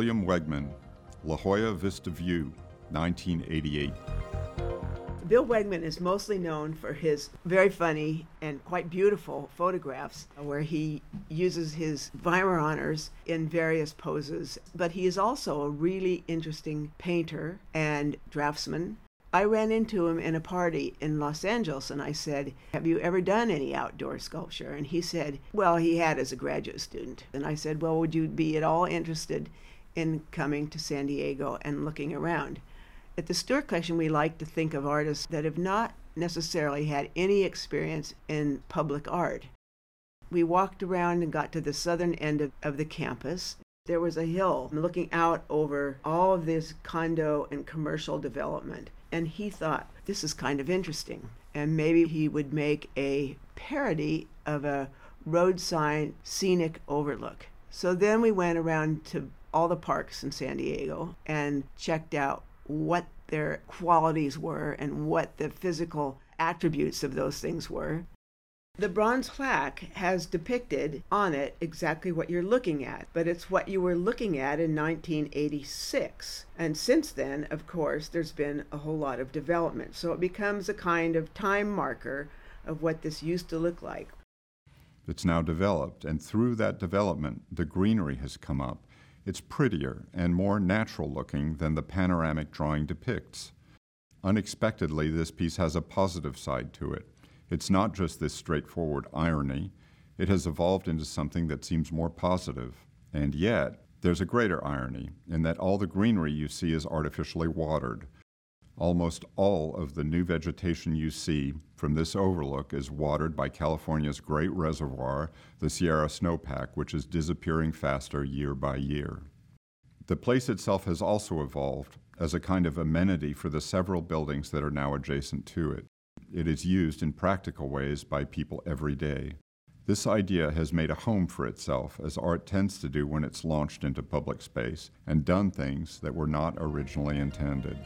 William Wegman, La Jolla Vista View, 1988. Bill Wegman is mostly known for his very funny and quite beautiful photographs where he uses his Weimaraners in various poses, but he is also a really interesting painter and draftsman. I ran into him in a party in Los Angeles and I said, "Have you ever done any outdoor sculpture?" And he said, well, he had as a graduate student. And I said, well, would you be at all interested in coming to San Diego and looking around? At the Stewart Collection, we like to think of artists that have not necessarily had any experience in public art. We walked around and got to the southern end of the campus. There was a hill looking out over all of this condo and commercial development. And he thought, this is kind of interesting. And maybe he would make a parody of a road sign scenic overlook. So then we went around to all the parks in San Diego and checked out what their qualities were and what the physical attributes of those things were. The bronze plaque has depicted on it exactly what you're looking at, but it's what you were looking at in 1986. And since then, of course, there's been a whole lot of development. So it becomes a kind of time marker of what this used to look like. It's now developed, and through that development, the greenery has come up. It's prettier and more natural looking than the panoramic drawing depicts. Unexpectedly, this piece has a positive side to it. It's not just this straightforward irony. It has evolved into something that seems more positive. And yet, there's a greater irony in that all the greenery you see is artificially watered. Almost all of the new vegetation you see from this overlook is watered by California's great reservoir, the Sierra snowpack, which is disappearing faster year by year. The place itself has also evolved as a kind of amenity for the several buildings that are now adjacent to it. It is used in practical ways by people every day. This idea has made a home for itself, as art tends to do when it's launched into public space and done things that were not originally intended.